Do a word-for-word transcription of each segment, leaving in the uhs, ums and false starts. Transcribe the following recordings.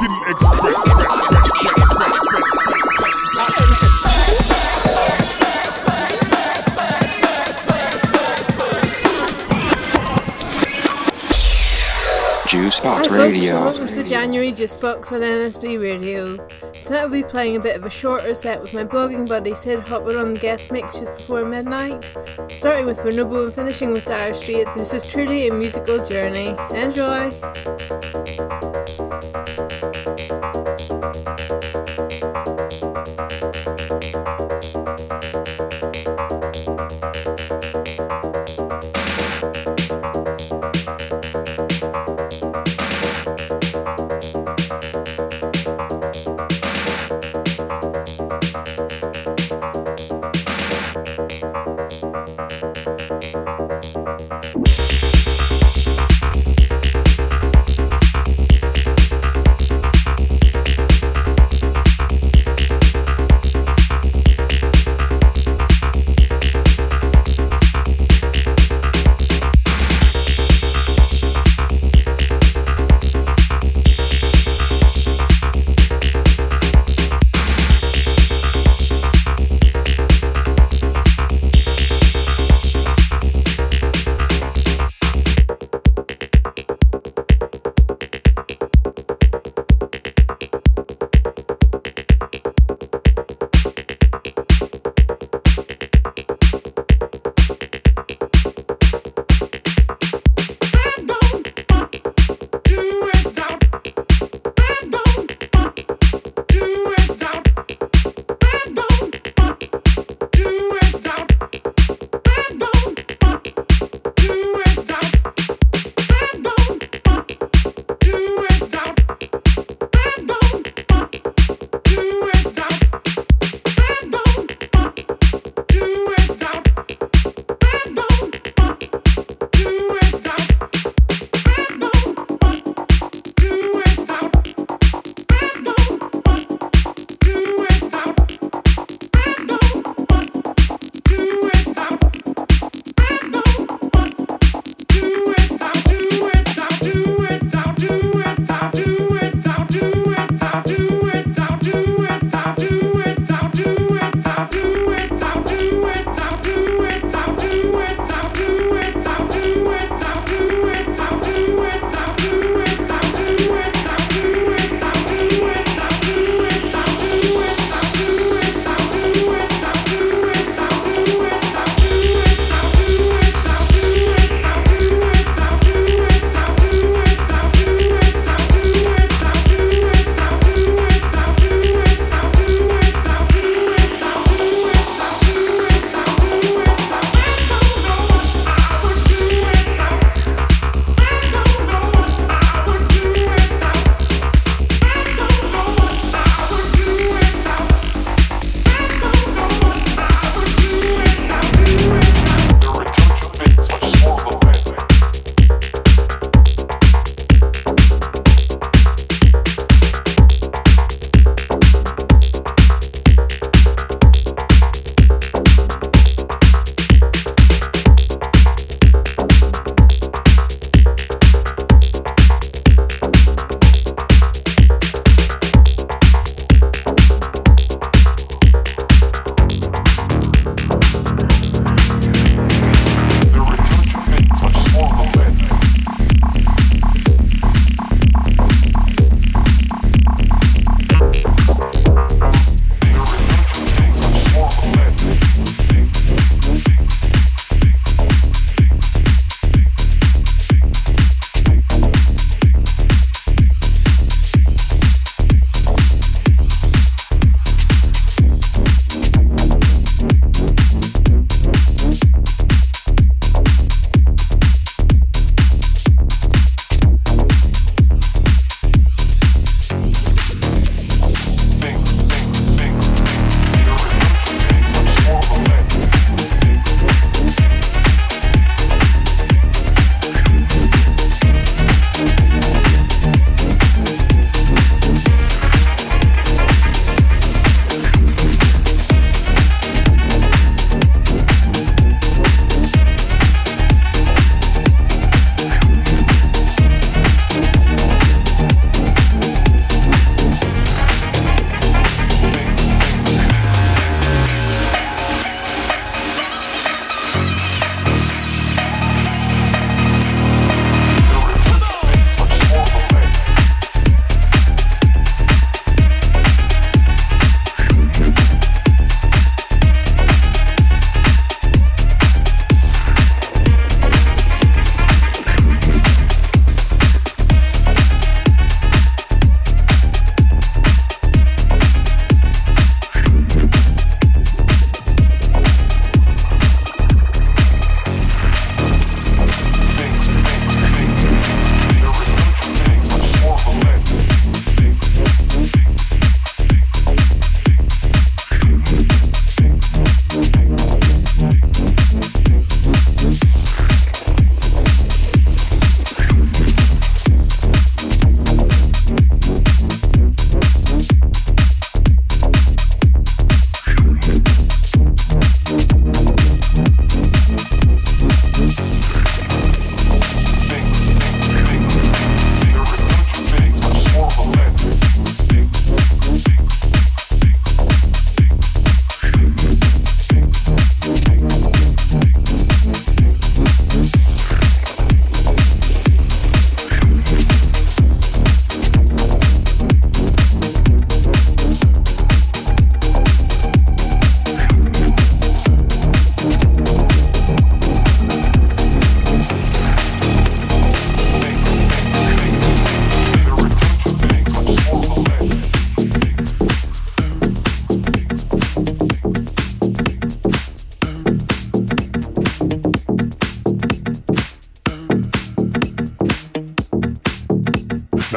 didn't expect. Juicebox Radio. Welcome to the January Juicebox on N S B Radio. Tonight I'll be playing a bit of a shorter set with my blogging buddy Sid hopping on the guest mix just before midnight, starting with Bonobo and finishing with Dire Straits. This is truly a musical journey. Enjoy!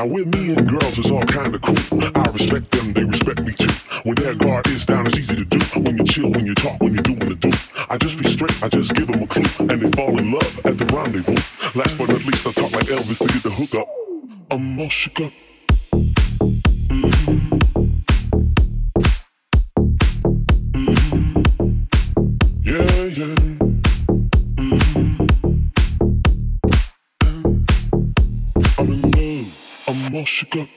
Now with me and the girls is all kind of cool. I respect them, they respect me too. When their guard is down, it's easy to do. When you chill, when you talk, when you do, when you do. I just be straight, I just give them a clue, and they fall in love at the rendezvous. Last but not least, I talk like Elvis to get the hook up. I'm all shook up. Mm-hmm. Shook up.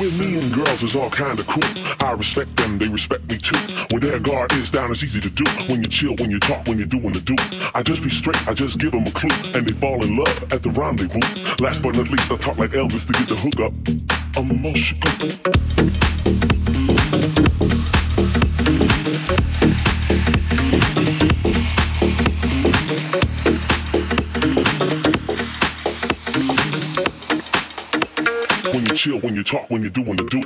With me and girls is all kind of cool. I respect them, they respect me too. When their guard is down, it's easy to do. When you chill, when you talk, when you do, when you do. I just be straight, I just give them a clue, and they fall in love at the rendezvous. Last but not least, I talk like Elvis to get the hook up. I'm all shook up. When you chill, when you talk, when you do, when you do.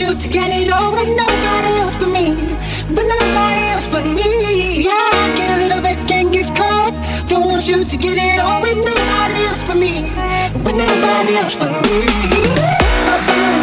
you to get it all with nobody else but me, but nobody else but me. Yeah, I get a little bit Genghis Khan. Don't want you to get it all with nobody else but me, but nobody else but me. Boom, boom, boom.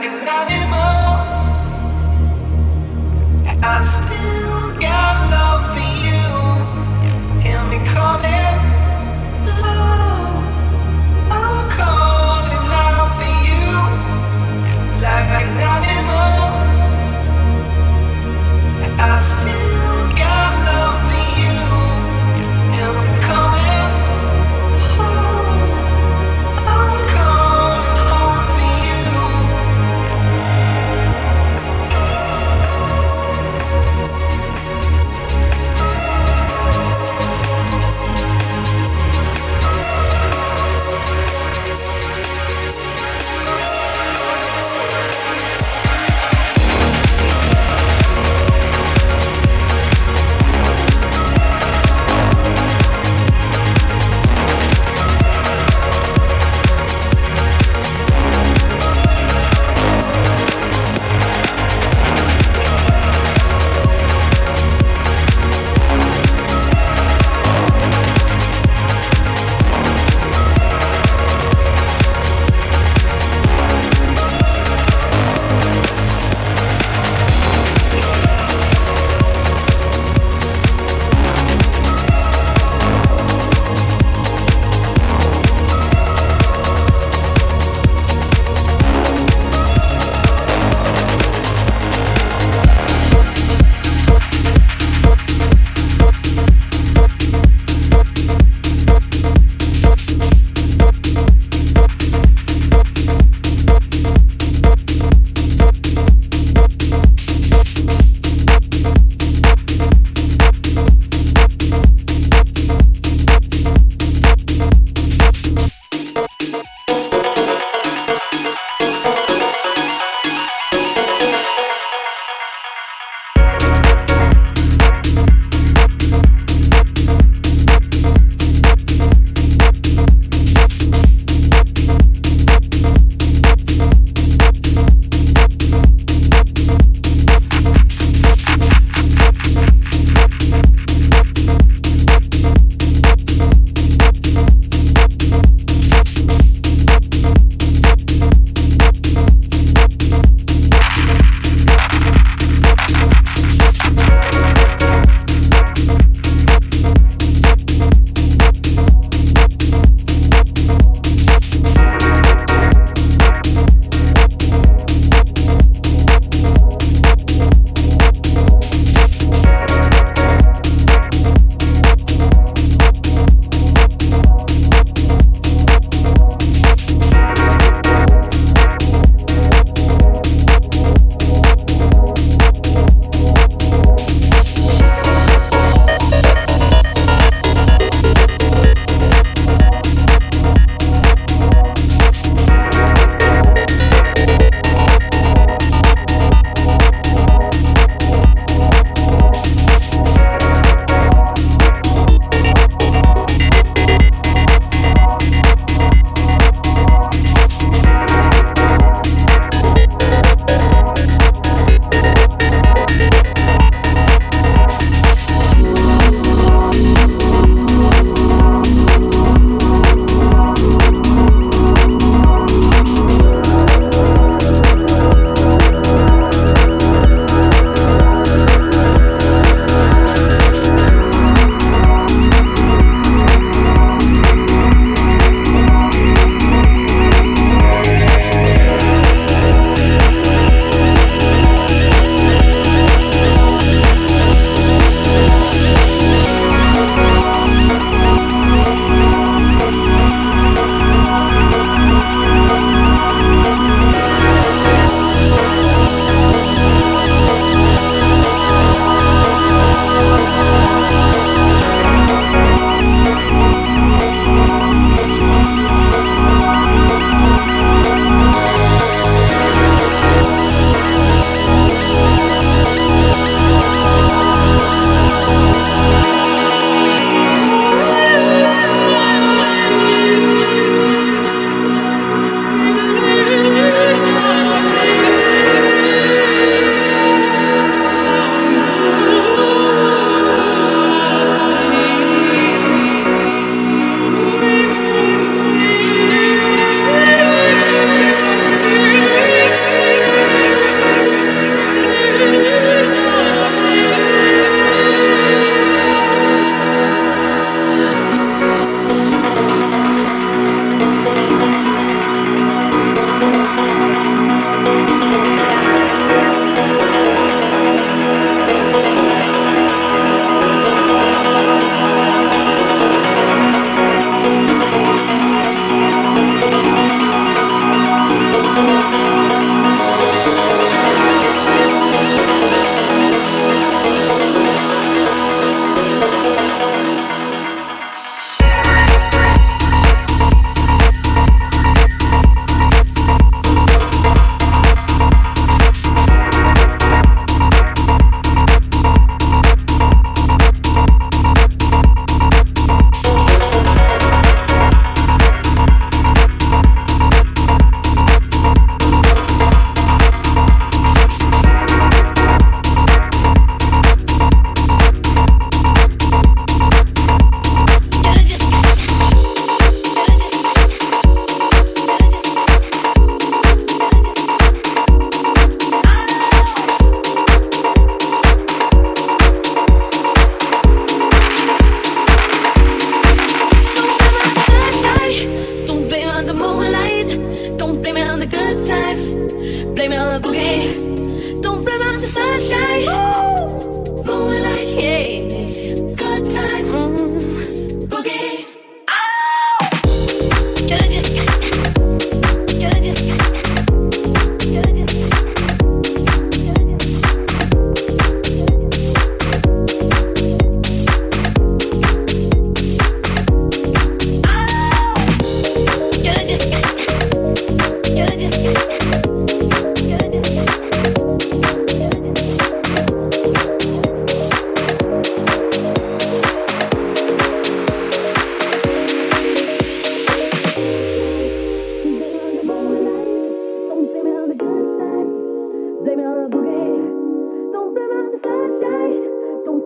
like an animal. I still got love for you. Hear me calling.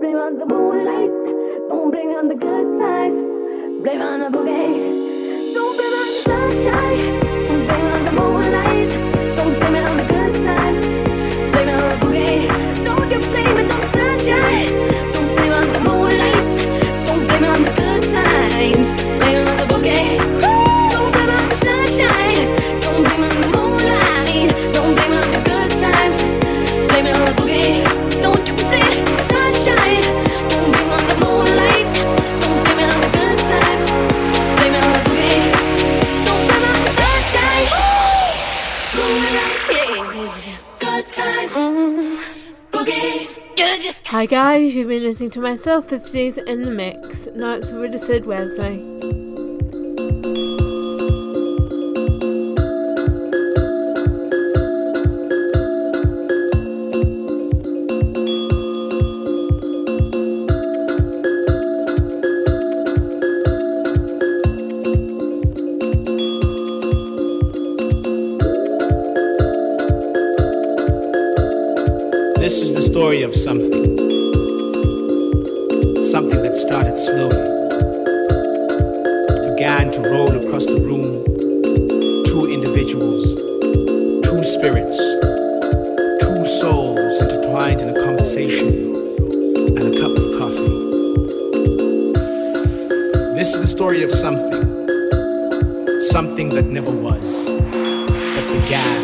blame on the moonlight, don't blame on the good times, blame on the boogie. Don't blame on the sunshine, don't blame on the moonlight, don't blame it on the good times, blame it on the boogie. Don't you blame it on the sunshine, don't blame on the moonlight, don't blame it on the good times, blame it on the boogie. Don't blame on the sunshine, don't blame on the moonlight, don't blame on the good times, blame it on the boogie. Hi guys, you've been listening to myself, fifties in the mix. Now it's over to Sid Wesley. Of something, something that started slowly, began to roll across the room, two individuals, two spirits, two souls intertwined in a conversation and a cup of coffee. This is the story of something, something that never was, that began.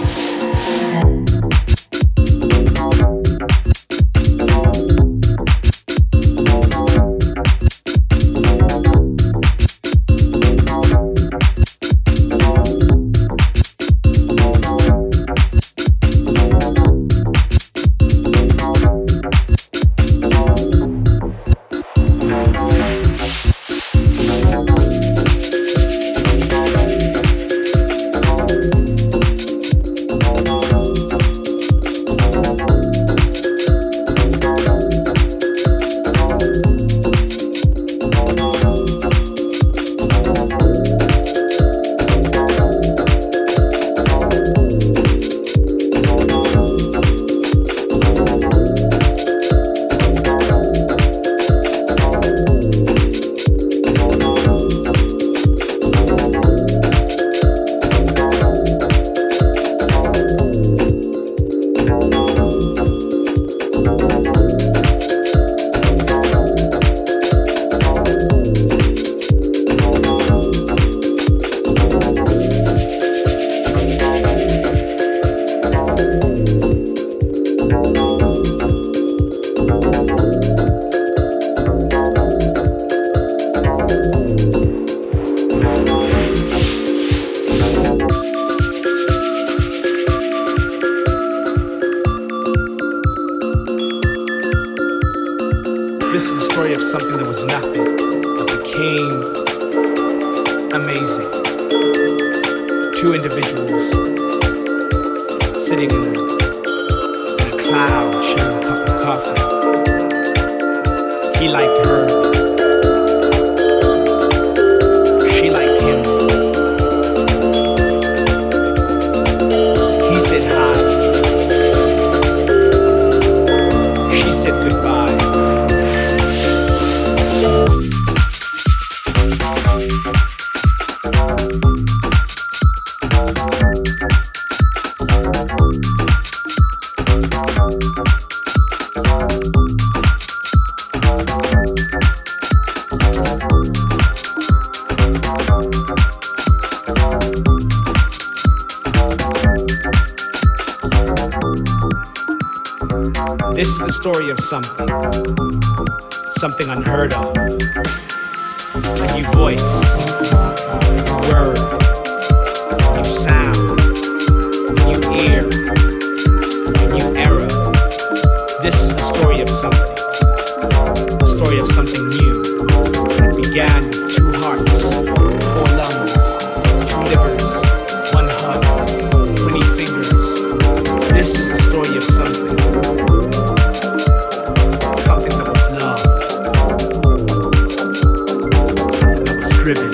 Something, something unheard of, a new voice, a word, a new sound, a new ear, a new era. This is the story of something, the story of something new that began with two hearts, four lungs, two livers, one heart, twenty fingers. This is the story of something. Something that was loved, something that was driven.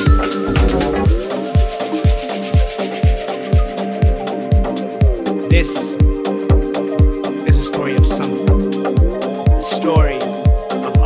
This is a story of something, a story of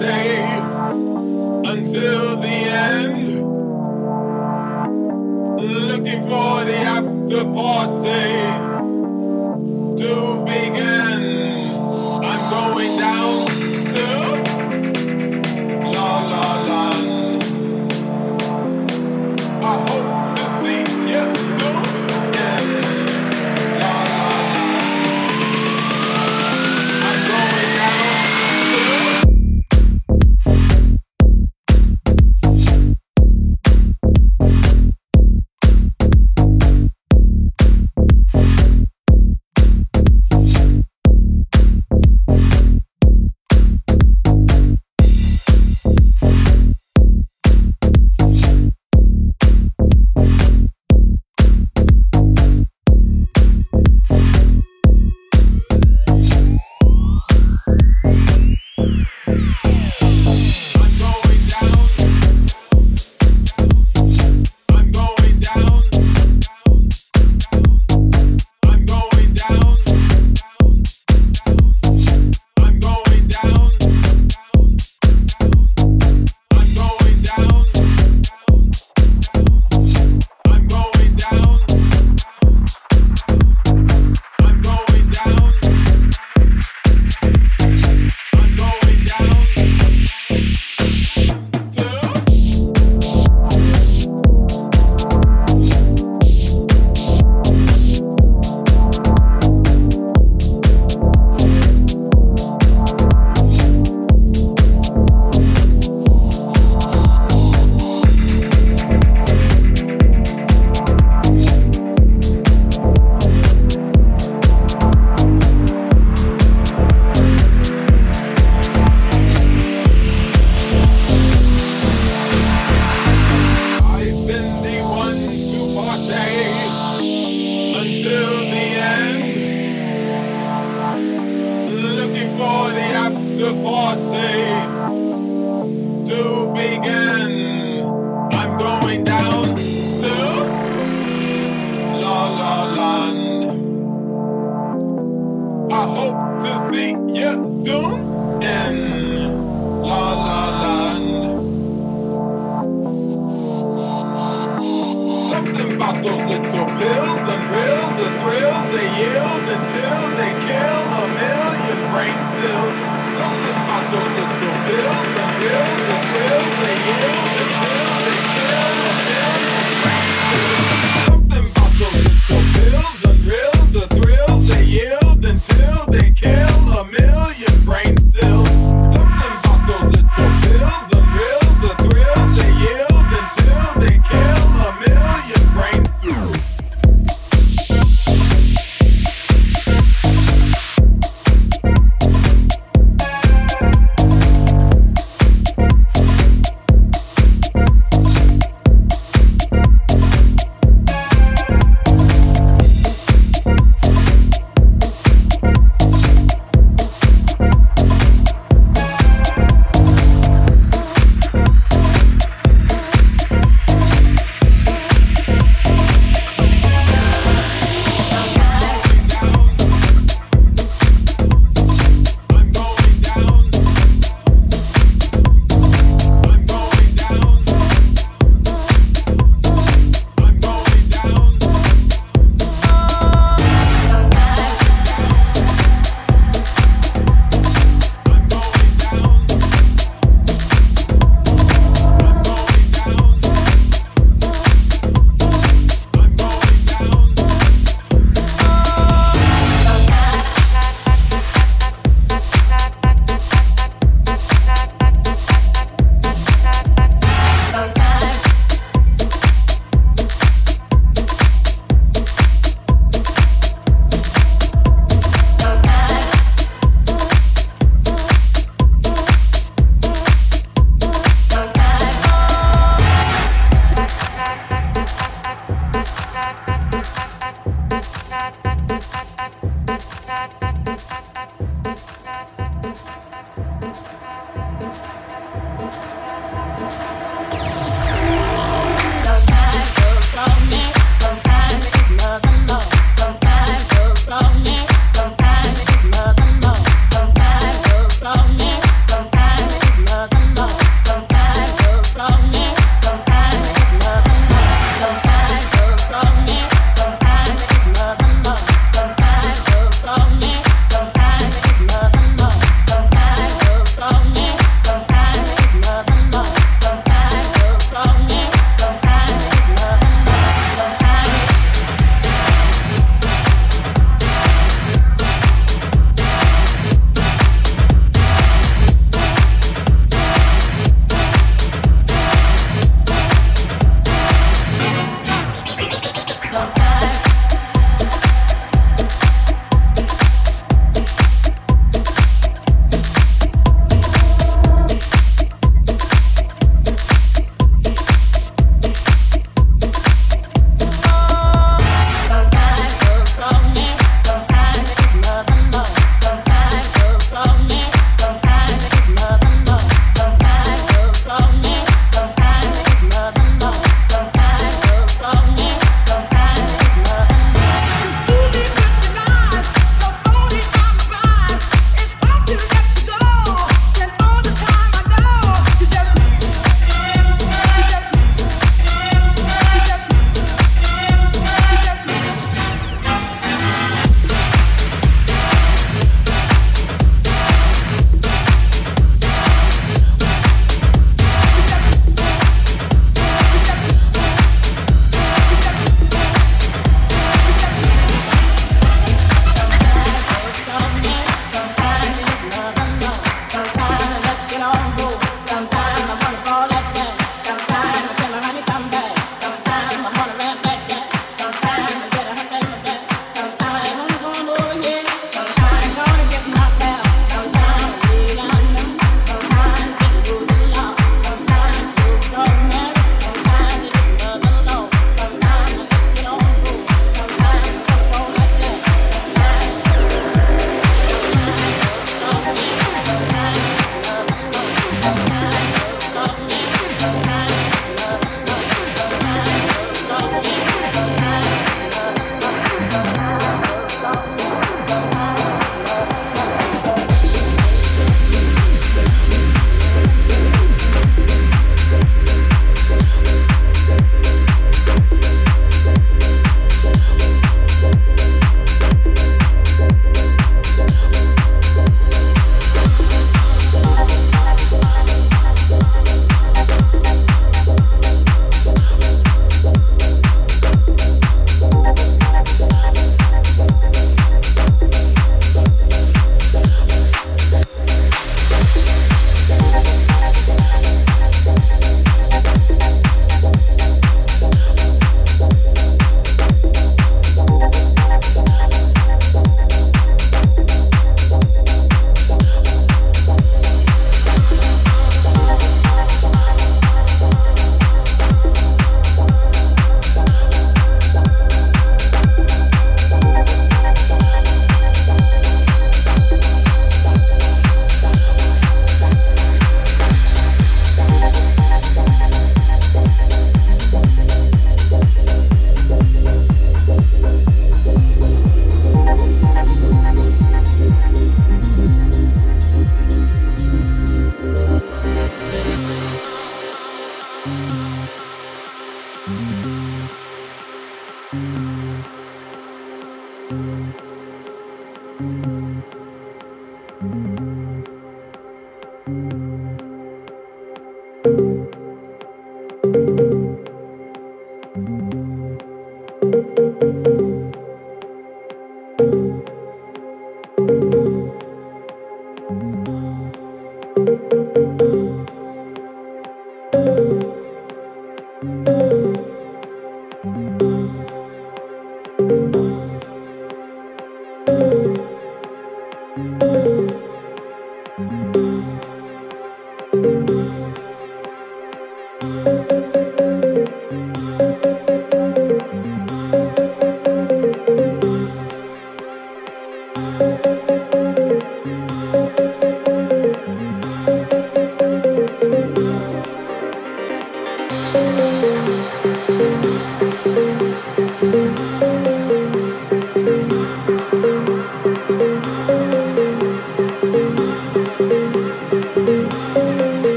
stay until the end. Looking for the after party to begin. I'm going down to La La Land. I hope to see you soon again. La La Land. I'm going down to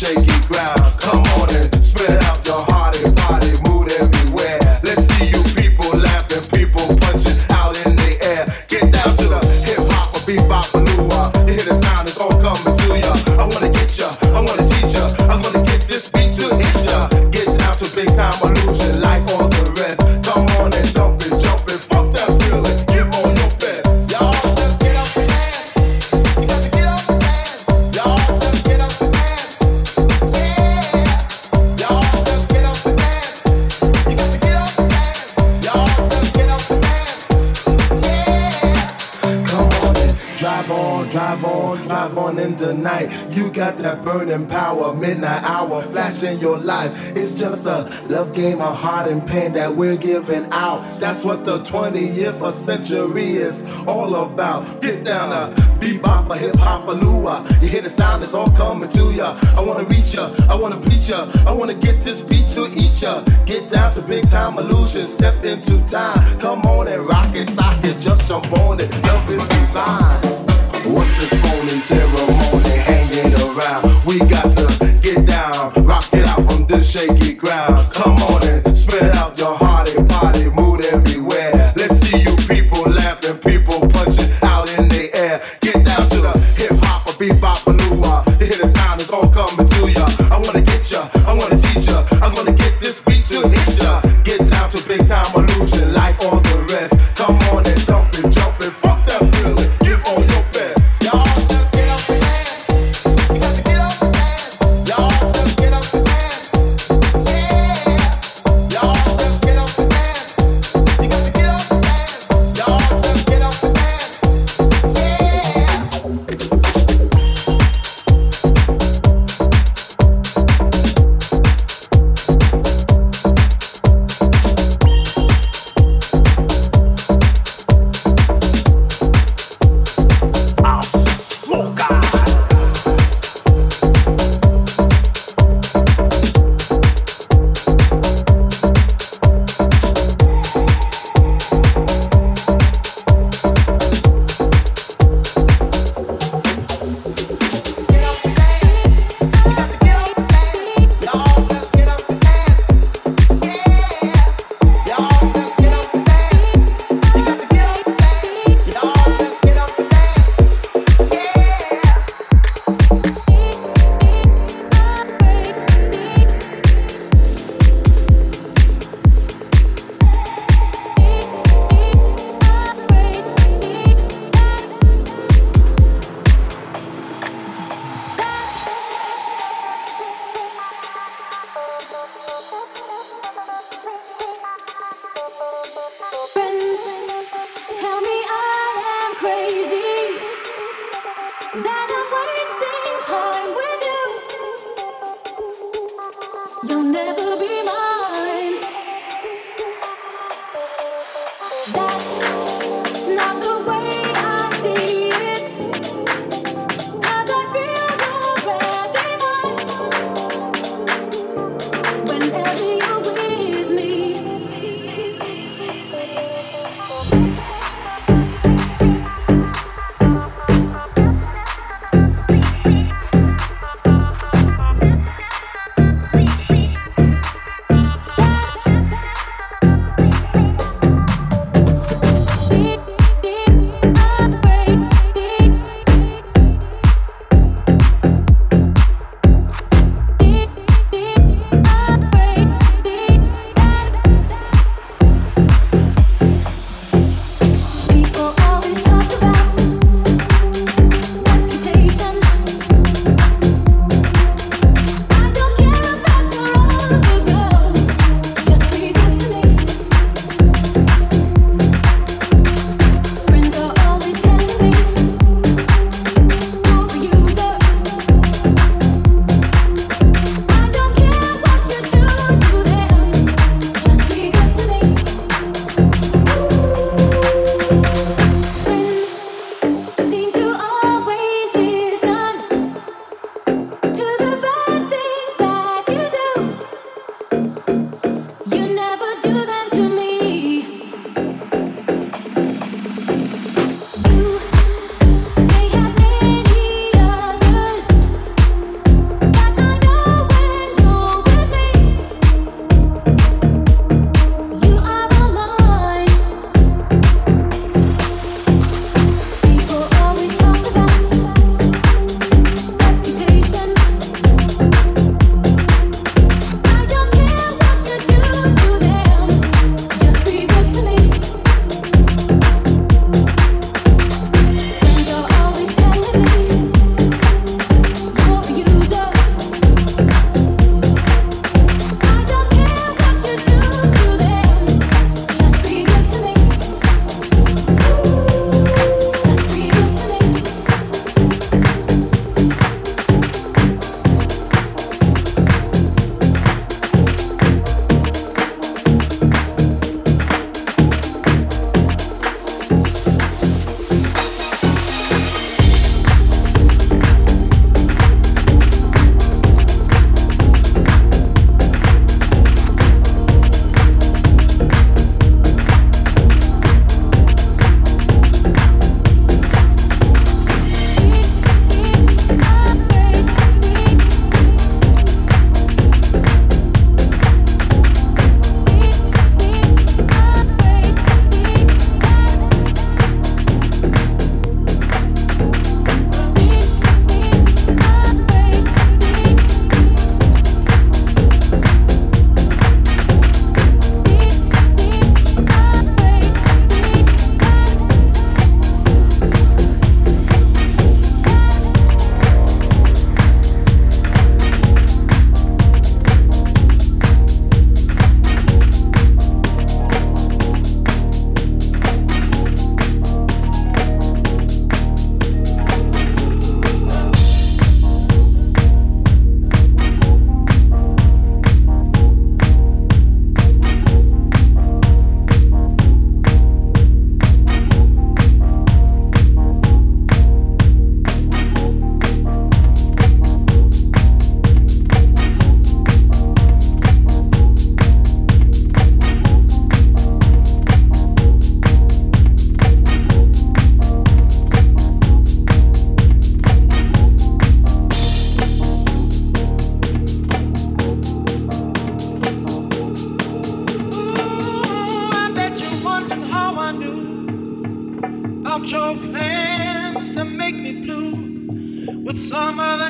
shaky ground. Come on and spread out your heart and body, move everywhere. Let's see you people laughing, people punching out in the air. Get down to the hip hop or bebop maneuver. You hear the sound, it's all coming to ya. I wanna get ya, I wanna teach ya, I'm gonna get this beat to hit ya. Get down to big time illusion like all the rest. Come on and dump it, jump it, fuck that feeling. Give on your best, y'all. Just get up and dance. You got to get up and dance. Y'all just get up and dance. Yeah. Y'all just get up and dance. You got to get up and dance. Y'all just get up and dance. Yeah. Come on and drive on, drive on, drive on into night. You got that burning power, midnight hour, flashing your life. It's just a love game of heart and pain that we're giving out. That's what the twentieth century is all about. Get down a bebop, a hip hop, a lua. You hear the sound, it's all coming to ya. I wanna reach ya, I wanna preach ya, I wanna get this beat to eat ya. Get down to big time illusion, step into time. Come on and rock it, sock it, just jump on it. Love is divine. What's this phony ceremony hanging around? We got to get down, rock it out from this shaky ground. Come on and spread out your heart and body, move everywhere. Let's see you people laughing, people punching out in the air. Get down to the hip hop or bebop maneuver. You hear the sound, it's all coming to ya. I wanna get ya, I wanna teach ya, I'm gonna get this beat to hit ya. Get down to big time illusion like all the rest. Come on and dump it, jump it, fuck that feeling. Give all your best. Y'all just get up and dance. You got to get up and dance. Y'all just get up and dance. Yeah. Y'all just get up and dance. You got to get up and dance. Y'all just get up and dance. Yeah.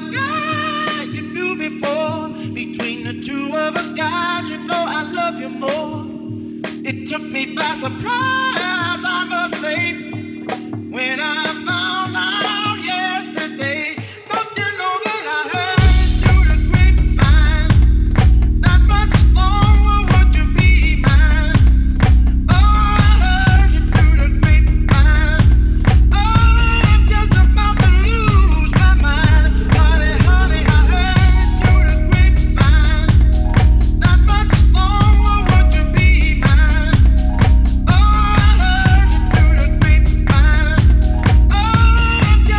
a guy you knew before. Between the two of us, guys, you know I love you more. It took me by surprise, I must say, when I found out yesterday. Don't you know that I heard through the grapevine, not much longer would you be mine. Oh, I heard you through the grapevine. Oh, I'm just about to lose my mind. Honey, honey, I heard it through the grapevine, not much longer would you be mine. Oh, I heard you through the grapevine. Oh, I'm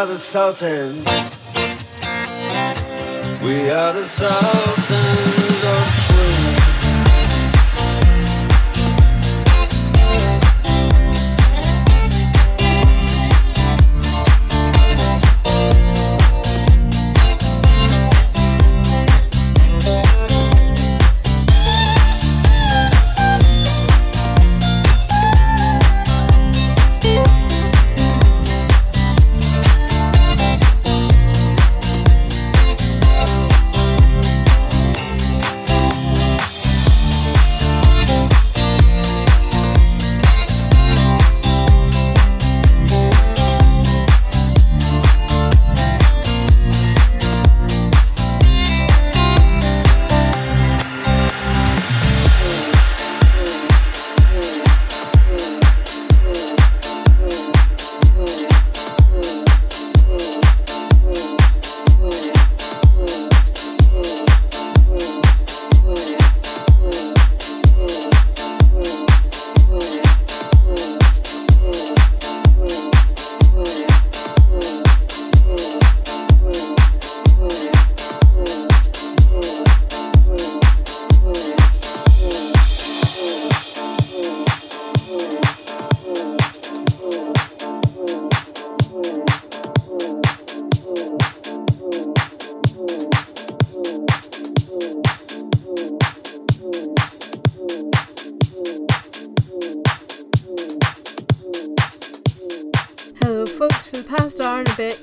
are the Sultans. We are the Sultans of Swing.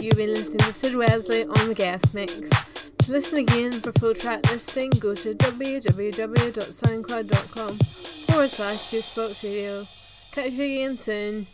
You've been listening to Sid Wesley on the guest mix. To listen again for full track listing, go to w w w dot soundcloud dot com forward slash Juicebox Radio. Catch you again soon.